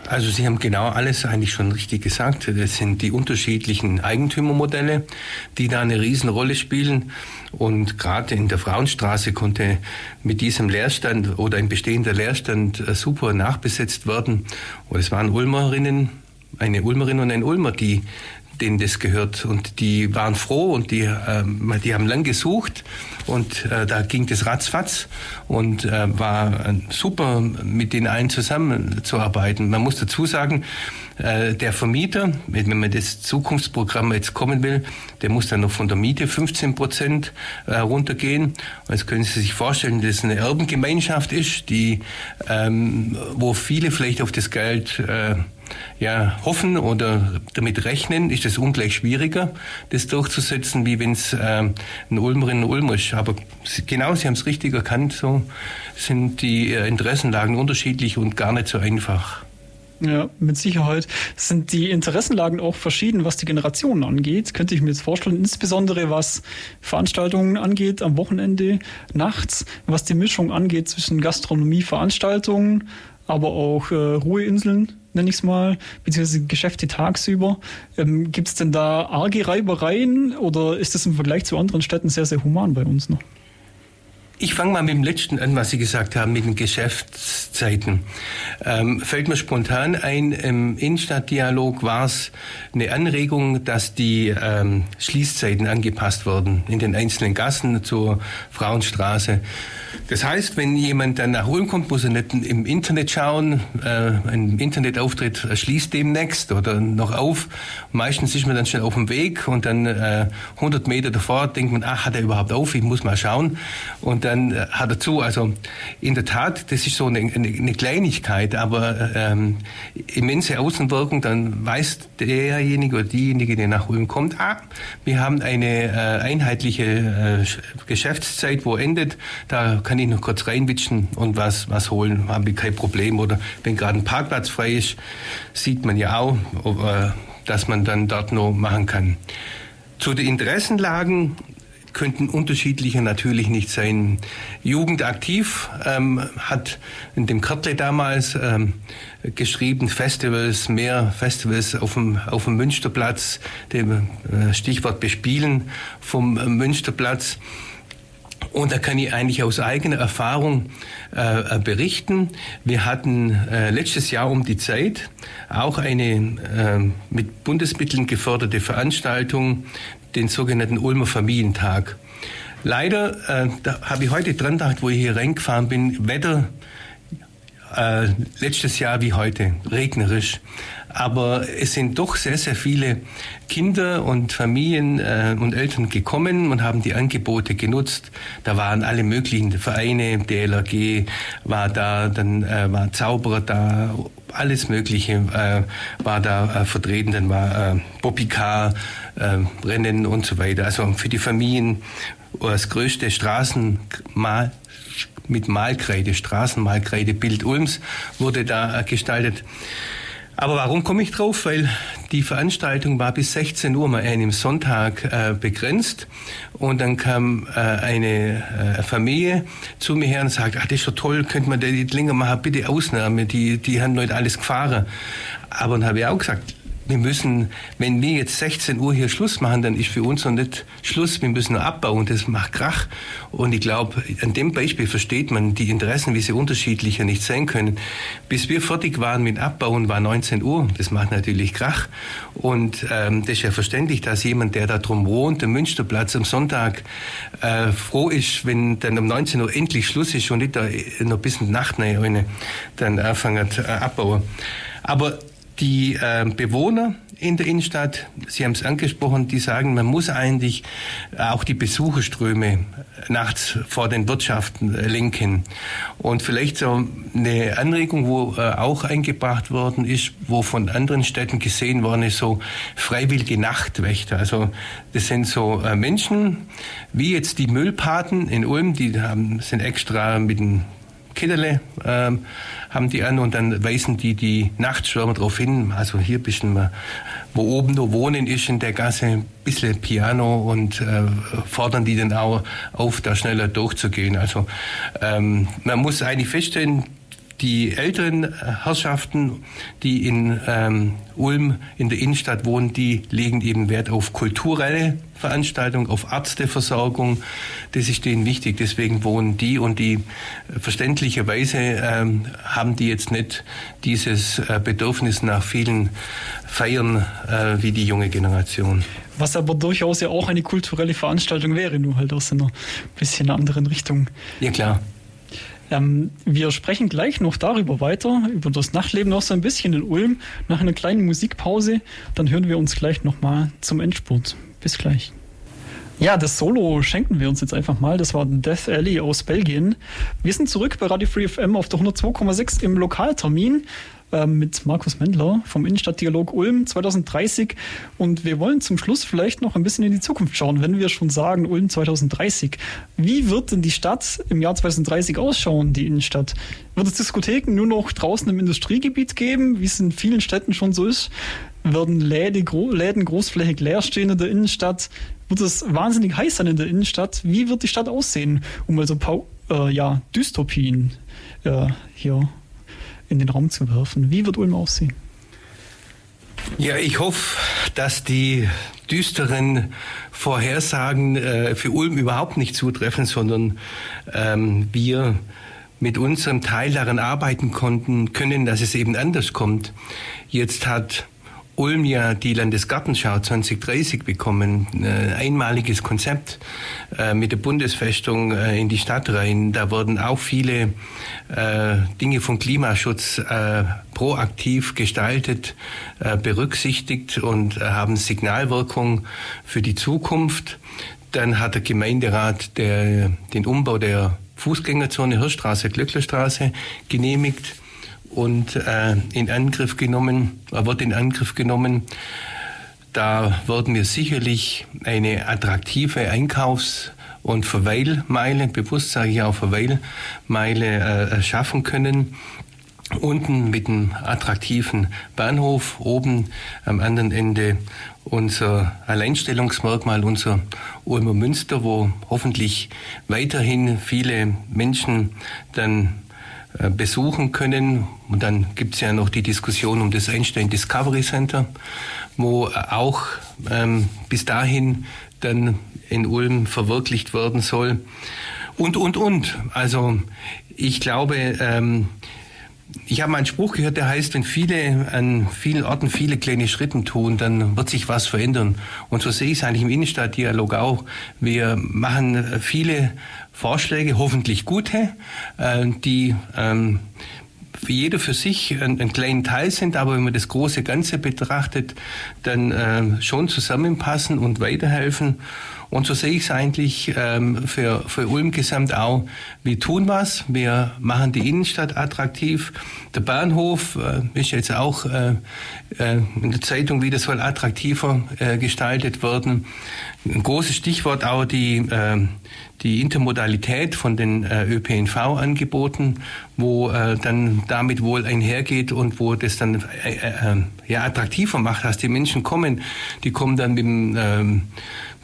Also Sie haben genau alles eigentlich schon richtig gesagt. Das sind die unterschiedlichen Eigentümermodelle, die da eine Riesenrolle spielen. Und gerade in der Frauenstraße konnte mit diesem Leerstand oder ein bestehender Leerstand super nachbesetzt werden. Und es waren Ulmerinnen, eine Ulmerin und ein Ulmer, die denen das gehört, und die waren froh und die haben lang gesucht und da ging das ratzfatz und war super, mit den allen zusammenzuarbeiten. Man muss dazu sagen, der Vermieter, wenn man das Zukunftsprogramm jetzt kommen will, der muss dann noch von der Miete 15% runtergehen. Jetzt können Sie sich vorstellen, dass es eine Erbengemeinschaft ist, die, wo viele vielleicht auf das Geld hoffen oder damit rechnen, ist es ungleich schwieriger, das durchzusetzen, wie wenn es ein Ulmerin und Ulmer ist. Aber genau, Sie haben es richtig erkannt, so sind die Interessenlagen unterschiedlich und gar nicht so einfach. Ja, mit Sicherheit sind die Interessenlagen auch verschieden, was die Generationen angeht, könnte ich mir jetzt vorstellen, insbesondere was Veranstaltungen angeht, am Wochenende, nachts, was die Mischung angeht zwischen Gastronomie, Veranstaltungen, aber auch Ruheinseln, nenne ich es mal, beziehungsweise Geschäfte tagsüber. Gibt es denn da arge Reibereien oder ist das im Vergleich zu anderen Städten sehr, sehr human bei uns noch? Ich fange mal mit dem Letzten an, was Sie gesagt haben, mit den Geschäftszeiten. Fällt mir spontan ein, im Innenstadtdialog war es eine Anregung, dass die Schließzeiten angepasst wurden in den einzelnen Gassen zur Frauenstraße. Das heißt, wenn jemand dann nach Ulm kommt, muss er nicht im Internet schauen, ein Internetauftritt schließt demnächst oder noch auf. Meistens ist man dann schon auf dem Weg und dann 100 Meter davor denkt man, ach, hat er überhaupt auf, ich muss mal schauen. Und dann hat er zu. Also in der Tat, das ist so eine Kleinigkeit, aber immense Außenwirkung. Dann weiß derjenige oder diejenige, der nach Ulm kommt, wir haben eine einheitliche Geschäftszeit, wo endet. Da kann ich noch kurz reinwitschen und was holen, haben wir kein Problem. Oder wenn gerade ein Parkplatz frei ist, sieht man ja auch, dass man dann dort noch machen kann. Zu den Interessenlagen könnten unterschiedlicher natürlich nicht sein. Jugendaktiv hat in dem Kärtle damals geschrieben, Festivals, mehr Festivals auf dem Münsterplatz, dem Stichwort Bespielen vom Münsterplatz. Und da kann ich eigentlich aus eigener Erfahrung berichten. Wir hatten letztes Jahr um die Zeit auch eine mit Bundesmitteln geförderte Veranstaltung, den sogenannten Ulmer Familientag. Leider, da habe ich heute dran gedacht, wo ich hier reingefahren bin, Wetter letztes Jahr wie heute, regnerisch. Aber es sind doch sehr, sehr viele Kinder und Familien und Eltern gekommen und haben die Angebote genutzt. Da waren alle möglichen Vereine, DLRG war da, dann war Zauberer da, alles Mögliche war da vertreten. Dann war Bobbycar, Rennen und so weiter. Also für die Familien das größte Straßenmal mit Malkreide, Straßenmalkreidebild Ulms wurde da gestaltet. Aber warum komme ich drauf? Weil die Veranstaltung war bis 16 Uhr mal an einem Sonntag begrenzt. Und dann kam eine Familie zu mir her und sagt, ach, das ist so toll, könnte man das nicht länger machen, bitte Ausnahme, die haben heute alles gefahren. Aber dann habe ich auch gesagt, wenn wir jetzt 16 Uhr hier Schluss machen, dann ist für uns noch nicht Schluss, wir müssen noch abbauen, das macht Krach. Und ich glaube, an dem Beispiel versteht man die Interessen, wie sie unterschiedlicher nicht sein können. Bis wir fertig waren mit Abbauen, war 19 Uhr, das macht natürlich Krach. Und das ist ja verständlich, dass jemand, der da drum wohnt, am Münsterplatz am Sonntag, froh ist, wenn dann um 19 Uhr endlich Schluss ist und nicht da noch bis in die Nacht rein, dann anfangen abbauen. Aber die Bewohner in der Innenstadt, Sie haben es angesprochen, die sagen, man muss eigentlich auch die Besucherströme nachts vor den Wirtschaften lenken. Und vielleicht so eine Anregung, wo auch eingebracht worden ist, wo von anderen Städten gesehen worden ist, so freiwillige Nachtwächter. Also das sind so Menschen, wie jetzt die Müllpaten in Ulm, die sind extra mit den Kitterle haben die an und dann weisen die Nachtschwärmer darauf hin. Also hier ein bisschen, wo oben noch Wohnen ist in der Gasse, ein bisschen Piano und fordern die dann auch auf, da schneller durchzugehen. Also man muss eigentlich feststellen, die älteren Herrschaften, die in Ulm in der Innenstadt wohnen, die legen eben Wert auf kulturelle Veranstaltungen, auf Ärzteversorgung. Das ist denen wichtig, deswegen wohnen die und die verständlicherweise haben die jetzt nicht dieses Bedürfnis nach vielen Feiern wie die junge Generation. Was aber durchaus ja auch eine kulturelle Veranstaltung wäre, nur halt aus einer bisschen anderen Richtung. Ja, klar. Wir sprechen gleich noch darüber weiter, über das Nachtleben noch so ein bisschen in Ulm. Nach einer kleinen Musikpause, dann hören wir uns gleich nochmal zum Endspurt. Bis gleich. Ja, das Solo schenken wir uns jetzt einfach mal. Das war Death Alley aus Belgien. Wir sind zurück bei Radio FreeFM auf der 102,6 im Lokaltermin mit Markus Mendler vom Innenstadtdialog Ulm 2030. Und wir wollen zum Schluss vielleicht noch ein bisschen in die Zukunft schauen, wenn wir schon sagen Ulm 2030. Wie wird denn die Stadt im Jahr 2030 ausschauen, die Innenstadt? Wird es Diskotheken nur noch draußen im Industriegebiet geben, wie es in vielen Städten schon so ist? Werden Läden großflächig leer stehen in der Innenstadt? Wird es wahnsinnig heiß sein in der Innenstadt? Wie wird die Stadt aussehen, um also ein paar Dystopien hier in den Raum zu werfen? Wie wird Ulm aussehen? Ja, ich hoffe, dass die düsteren Vorhersagen für Ulm überhaupt nicht zutreffen, sondern wir mit unserem Teil daran arbeiten können, dass es eben anders kommt. Jetzt hat Ulm ja die Landesgartenschau 2030 bekommen, ein einmaliges Konzept mit der Bundesfestung in die Stadt rein. Da wurden auch viele Dinge vom Klimaschutz proaktiv gestaltet, berücksichtigt und haben Signalwirkung für die Zukunft. Dann hat der Gemeinderat den Umbau der Fußgängerzone Hirschstraße-Glöcklerstraße genehmigt und wird in Angriff genommen. Da werden wir sicherlich eine attraktive Einkaufs- und Verweilmeile, bewusst sage ich auch Verweilmeile, schaffen können. Unten mit einem attraktiven Bahnhof, oben am anderen Ende unser Alleinstellungsmerkmal, unser Ulmer Münster, wo hoffentlich weiterhin viele Menschen dann besuchen können. Und dann gibt es ja noch die Diskussion um das Einstein Discovery Center, wo auch bis dahin dann in Ulm verwirklicht werden soll. Und. Also ich glaube, ich habe mal einen Spruch gehört, der heißt, wenn viele an vielen Orten viele kleine Schritten tun, dann wird sich was verändern. Und so sehe ich es eigentlich im Innenstadtdialog auch. Wir machen viele Vorschläge, hoffentlich gute, die für jeder für sich einen kleinen Teil sind, aber wenn man das große Ganze betrachtet, dann schon zusammenpassen und weiterhelfen. Und so sehe ich es eigentlich für Ulm gesamt auch. Wir tun was, wir machen die Innenstadt attraktiv. Der Bahnhof ist jetzt auch in der Zeitung wieder, soll attraktiver gestaltet werden. Ein großes Stichwort auch die Intermodalität von den ÖPNV-Angeboten, wo dann damit wohl einhergeht und wo das dann attraktiver macht, dass die Menschen kommen. Die kommen dann mit dem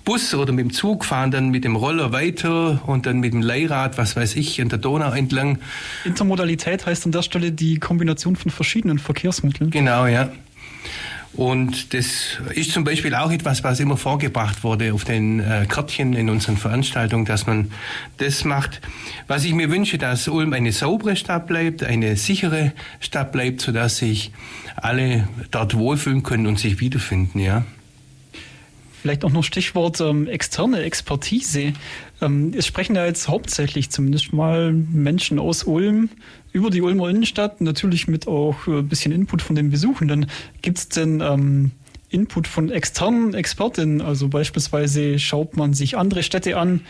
Bus oder mit dem Zug, fahren dann mit dem Roller weiter und dann mit dem Leihrad, was weiß ich, an der Donau entlang. Intermodalität heißt an der Stelle die Kombination von verschiedenen Verkehrsmitteln. Genau, ja. Und das ist zum Beispiel auch etwas, was immer vorgebracht wurde auf den Kärtchen in unseren Veranstaltungen, dass man das macht. Was ich mir wünsche, dass Ulm eine saubere Stadt bleibt, eine sichere Stadt bleibt, sodass sich alle dort wohlfühlen können und sich wiederfinden, ja. Vielleicht auch noch Stichwort externe Expertise. Es sprechen ja jetzt hauptsächlich zumindest mal Menschen aus Ulm über die Ulmer Innenstadt, natürlich mit auch ein bisschen Input von den Besuchenden. Gibt es denn Input von externen Expertinnen? Also beispielsweise schaut man sich andere Städte an,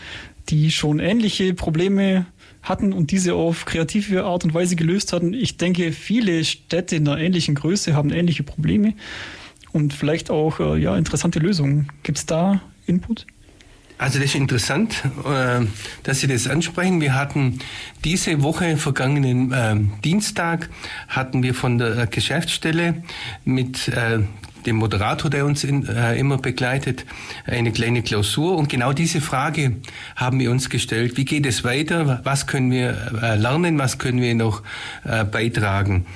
die schon ähnliche Probleme hatten und diese auf kreative Art und Weise gelöst hatten. Ich denke, viele Städte in einer ähnlichen Größe haben ähnliche Probleme. Und vielleicht auch interessante Lösungen. Gibt es da Input? Also das ist interessant, dass Sie das ansprechen. Wir hatten diese Woche, vergangenen Dienstag, hatten wir von der Geschäftsstelle mit dem Moderator, der uns immer begleitet, eine kleine Klausur. Und genau diese Frage haben wir uns gestellt. Wie geht es weiter? Was können wir lernen? Was können wir noch beitragen?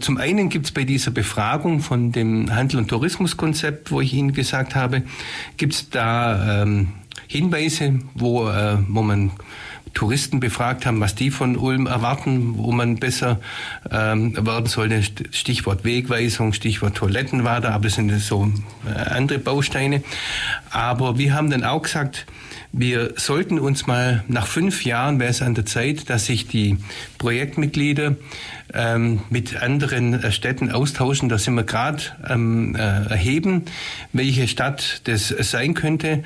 Zum einen gibt es bei dieser Befragung von dem Handel- und Tourismuskonzept, wo ich Ihnen gesagt habe, gibt es da Hinweise, wo man Touristen befragt haben, was die von Ulm erwarten, wo man besser werden sollte. Stichwort Wegweisung, Stichwort Toiletten war da, aber das sind so andere Bausteine. Aber wir haben dann auch gesagt, wir sollten uns mal nach 5 Jahren, wäre es an der Zeit, dass sich die Projektmitglieder mit anderen Städten austauschen. Da sind wir gerade am Erheben, welche Stadt das sein könnte.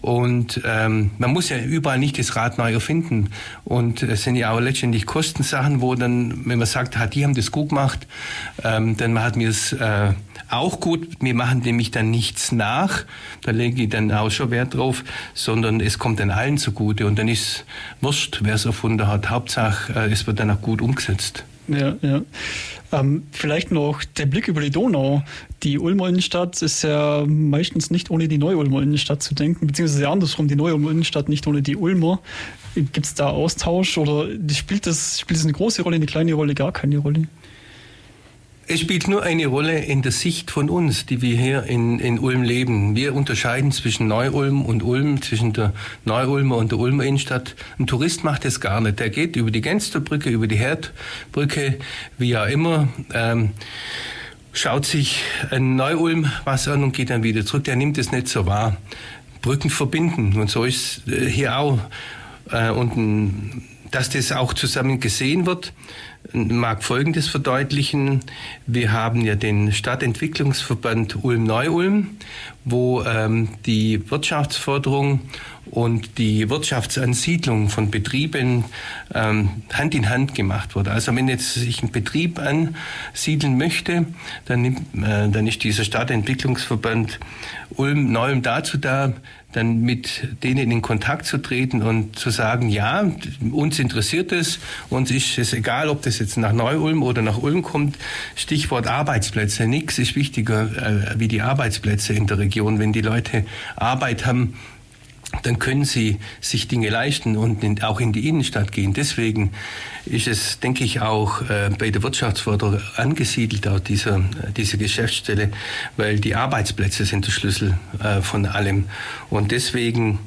Und man muss ja überall nicht das Rad neu erfinden. Und es sind ja auch letztendlich Kostensachen, wo dann, wenn man sagt, die haben das gut gemacht, dann machen wir es auch gut. Wir machen nämlich dann nichts nach, da lege ich dann auch schon Wert drauf, sondern es kommt dann allen zugute. Und dann ist wurscht, wer es erfunden hat. Hauptsache, es wird dann auch gut umgesetzt. Ja, ja. Vielleicht noch der Blick über die Donau. Die Ulmer Innenstadt ist ja meistens nicht ohne die Neu-Ulmer Innenstadt zu denken, beziehungsweise andersrum, die Neu-Ulmer Innenstadt nicht ohne die Ulmer. Gibt es da Austausch oder spielt das eine große Rolle, eine kleine Rolle, gar keine Rolle? Es spielt nur eine Rolle in der Sicht von uns, die wir hier in Ulm leben. Wir unterscheiden zwischen Neu-Ulm und Ulm, zwischen der Neu-Ulmer und der Ulmer Innenstadt. Ein Tourist macht das gar nicht. Der geht über die Gensterbrücke, über die Herdbrücke, wie auch immer, schaut sich ein Neu-Ulm was an und geht dann wieder zurück. Der nimmt es nicht so wahr. Brücken verbinden und so ist hier auch. Und dass das auch zusammen gesehen wird, mag Folgendes verdeutlichen. Wir haben ja den Stadtentwicklungsverband Ulm-Neu-Ulm, wo die Wirtschaftsförderung und die Wirtschaftsansiedlung von Betrieben Hand in Hand gemacht wurde. Also wenn jetzt sich ein Betrieb ansiedeln möchte, dann ist dieser Stadtentwicklungsverband Ulm-Neu-Ulm dazu da, dann mit denen in Kontakt zu treten und zu sagen, ja, uns interessiert es, uns ist es egal, ob das jetzt nach Neu-Ulm oder nach Ulm kommt. Stichwort Arbeitsplätze. Nichts ist wichtiger wie die Arbeitsplätze in der Region. Wenn die Leute Arbeit haben, dann können sie sich Dinge leisten und auch in die Innenstadt gehen. Deswegen ist es, denke ich, auch bei der Wirtschaftsförderung angesiedelt, auch diese Geschäftsstelle, weil die Arbeitsplätze sind der Schlüssel von allem. Und deswegen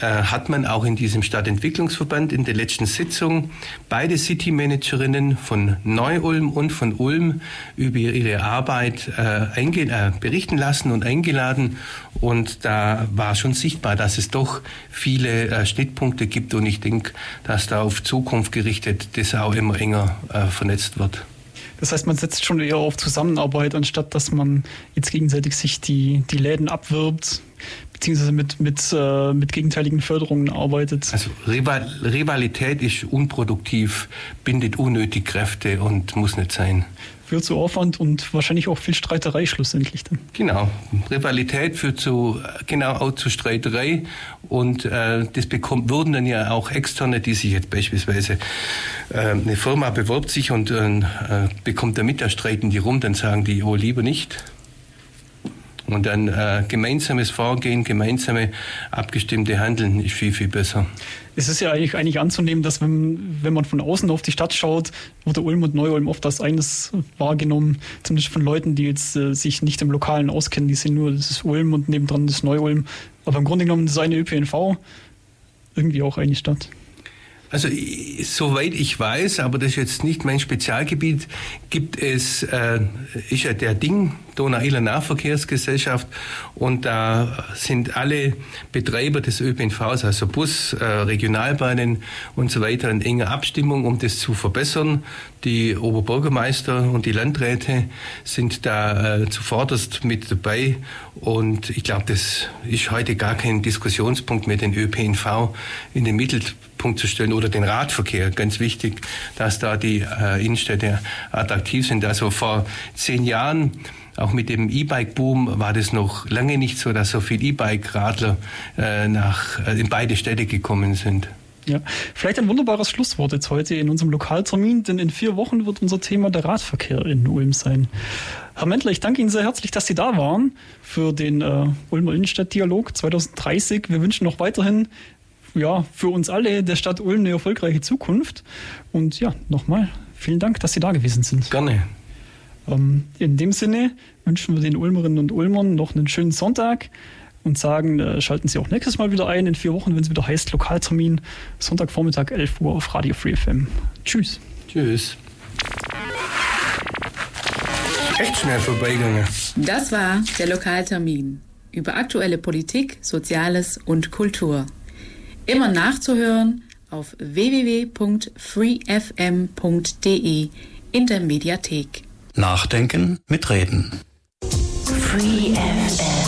hat man auch in diesem Stadtentwicklungsverband in der letzten Sitzung beide City-Managerinnen von Neu-Ulm und von Ulm über ihre Arbeit berichten lassen und eingeladen. Und da war schon sichtbar, dass es doch viele Schnittpunkte gibt. Und ich denke, dass da auf Zukunft gerichtet das auch immer enger vernetzt wird. Das heißt, man setzt schon eher auf Zusammenarbeit, anstatt dass man jetzt gegenseitig sich die Läden abwirbt, beziehungsweise mit gegenteiligen Förderungen arbeitet. Also Rivalität ist unproduktiv, bindet unnötig Kräfte und muss nicht sein. Führt zu Aufwand und wahrscheinlich auch viel Streiterei schlussendlich dann. Genau, Rivalität führt auch zu Streiterei und das würden dann ja auch Externe, die sich jetzt beispielsweise eine Firma bewirbt sich und bekommt damit, da streiten die rum, dann sagen die, oh, lieber nicht. Und dann gemeinsames Vorgehen, gemeinsame abgestimmte Handeln ist viel, viel besser. Es ist ja eigentlich anzunehmen, dass wenn man von außen auf die Stadt schaut, wurde Ulm und Neu-Ulm oft als eines wahrgenommen, zumindest von Leuten, die jetzt sich nicht im Lokalen auskennen. Die sehen nur, das ist Ulm und nebendran das Neu-Ulm. Aber im Grunde genommen ist eine ÖPNV irgendwie auch eine Stadt. Also soweit ich weiß, aber das ist jetzt nicht mein Spezialgebiet, ist ja der Ding, Donau-Iller Nahverkehrsgesellschaft, und da sind alle Betreiber des ÖPNVs, also Bus, Regionalbahnen und so weiter, in enger Abstimmung, um das zu verbessern. Die Oberbürgermeister und die Landräte sind da zuvorderst mit dabei und ich glaube, das ist heute gar kein Diskussionspunkt mehr, den ÖPNV in den Mittelpunkt zu stellen oder den Radverkehr. Ganz wichtig, dass da die Innenstädte attraktiv sind. Also vor 10 Jahren, auch mit dem E-Bike-Boom, war das noch lange nicht so, dass so viele E-Bike-Radler in beide Städte gekommen sind. Ja, vielleicht ein wunderbares Schlusswort jetzt heute in unserem Lokaltermin, denn in 4 Wochen wird unser Thema der Radverkehr in Ulm sein. Herr Mendler, ich danke Ihnen sehr herzlich, dass Sie da waren für den Ulmer Innenstadtdialog 2030. Wir wünschen noch weiterhin für uns alle der Stadt Ulm eine erfolgreiche Zukunft. Und ja, nochmal vielen Dank, dass Sie da gewesen sind. Gerne. In dem Sinne wünschen wir den Ulmerinnen und Ulmern noch einen schönen Sonntag und sagen, schalten Sie auch nächstes Mal wieder ein, in 4 Wochen, wenn es wieder heißt, Lokaltermin, Sonntagvormittag, 11 Uhr auf Radio FreeFM. Tschüss. Tschüss. Echt schnell vorbeigegangen. Das war der Lokaltermin über aktuelle Politik, Soziales und Kultur. Immer nachzuhören auf www.freefm.de in der Mediathek. Nachdenken, mitreden. Free FM.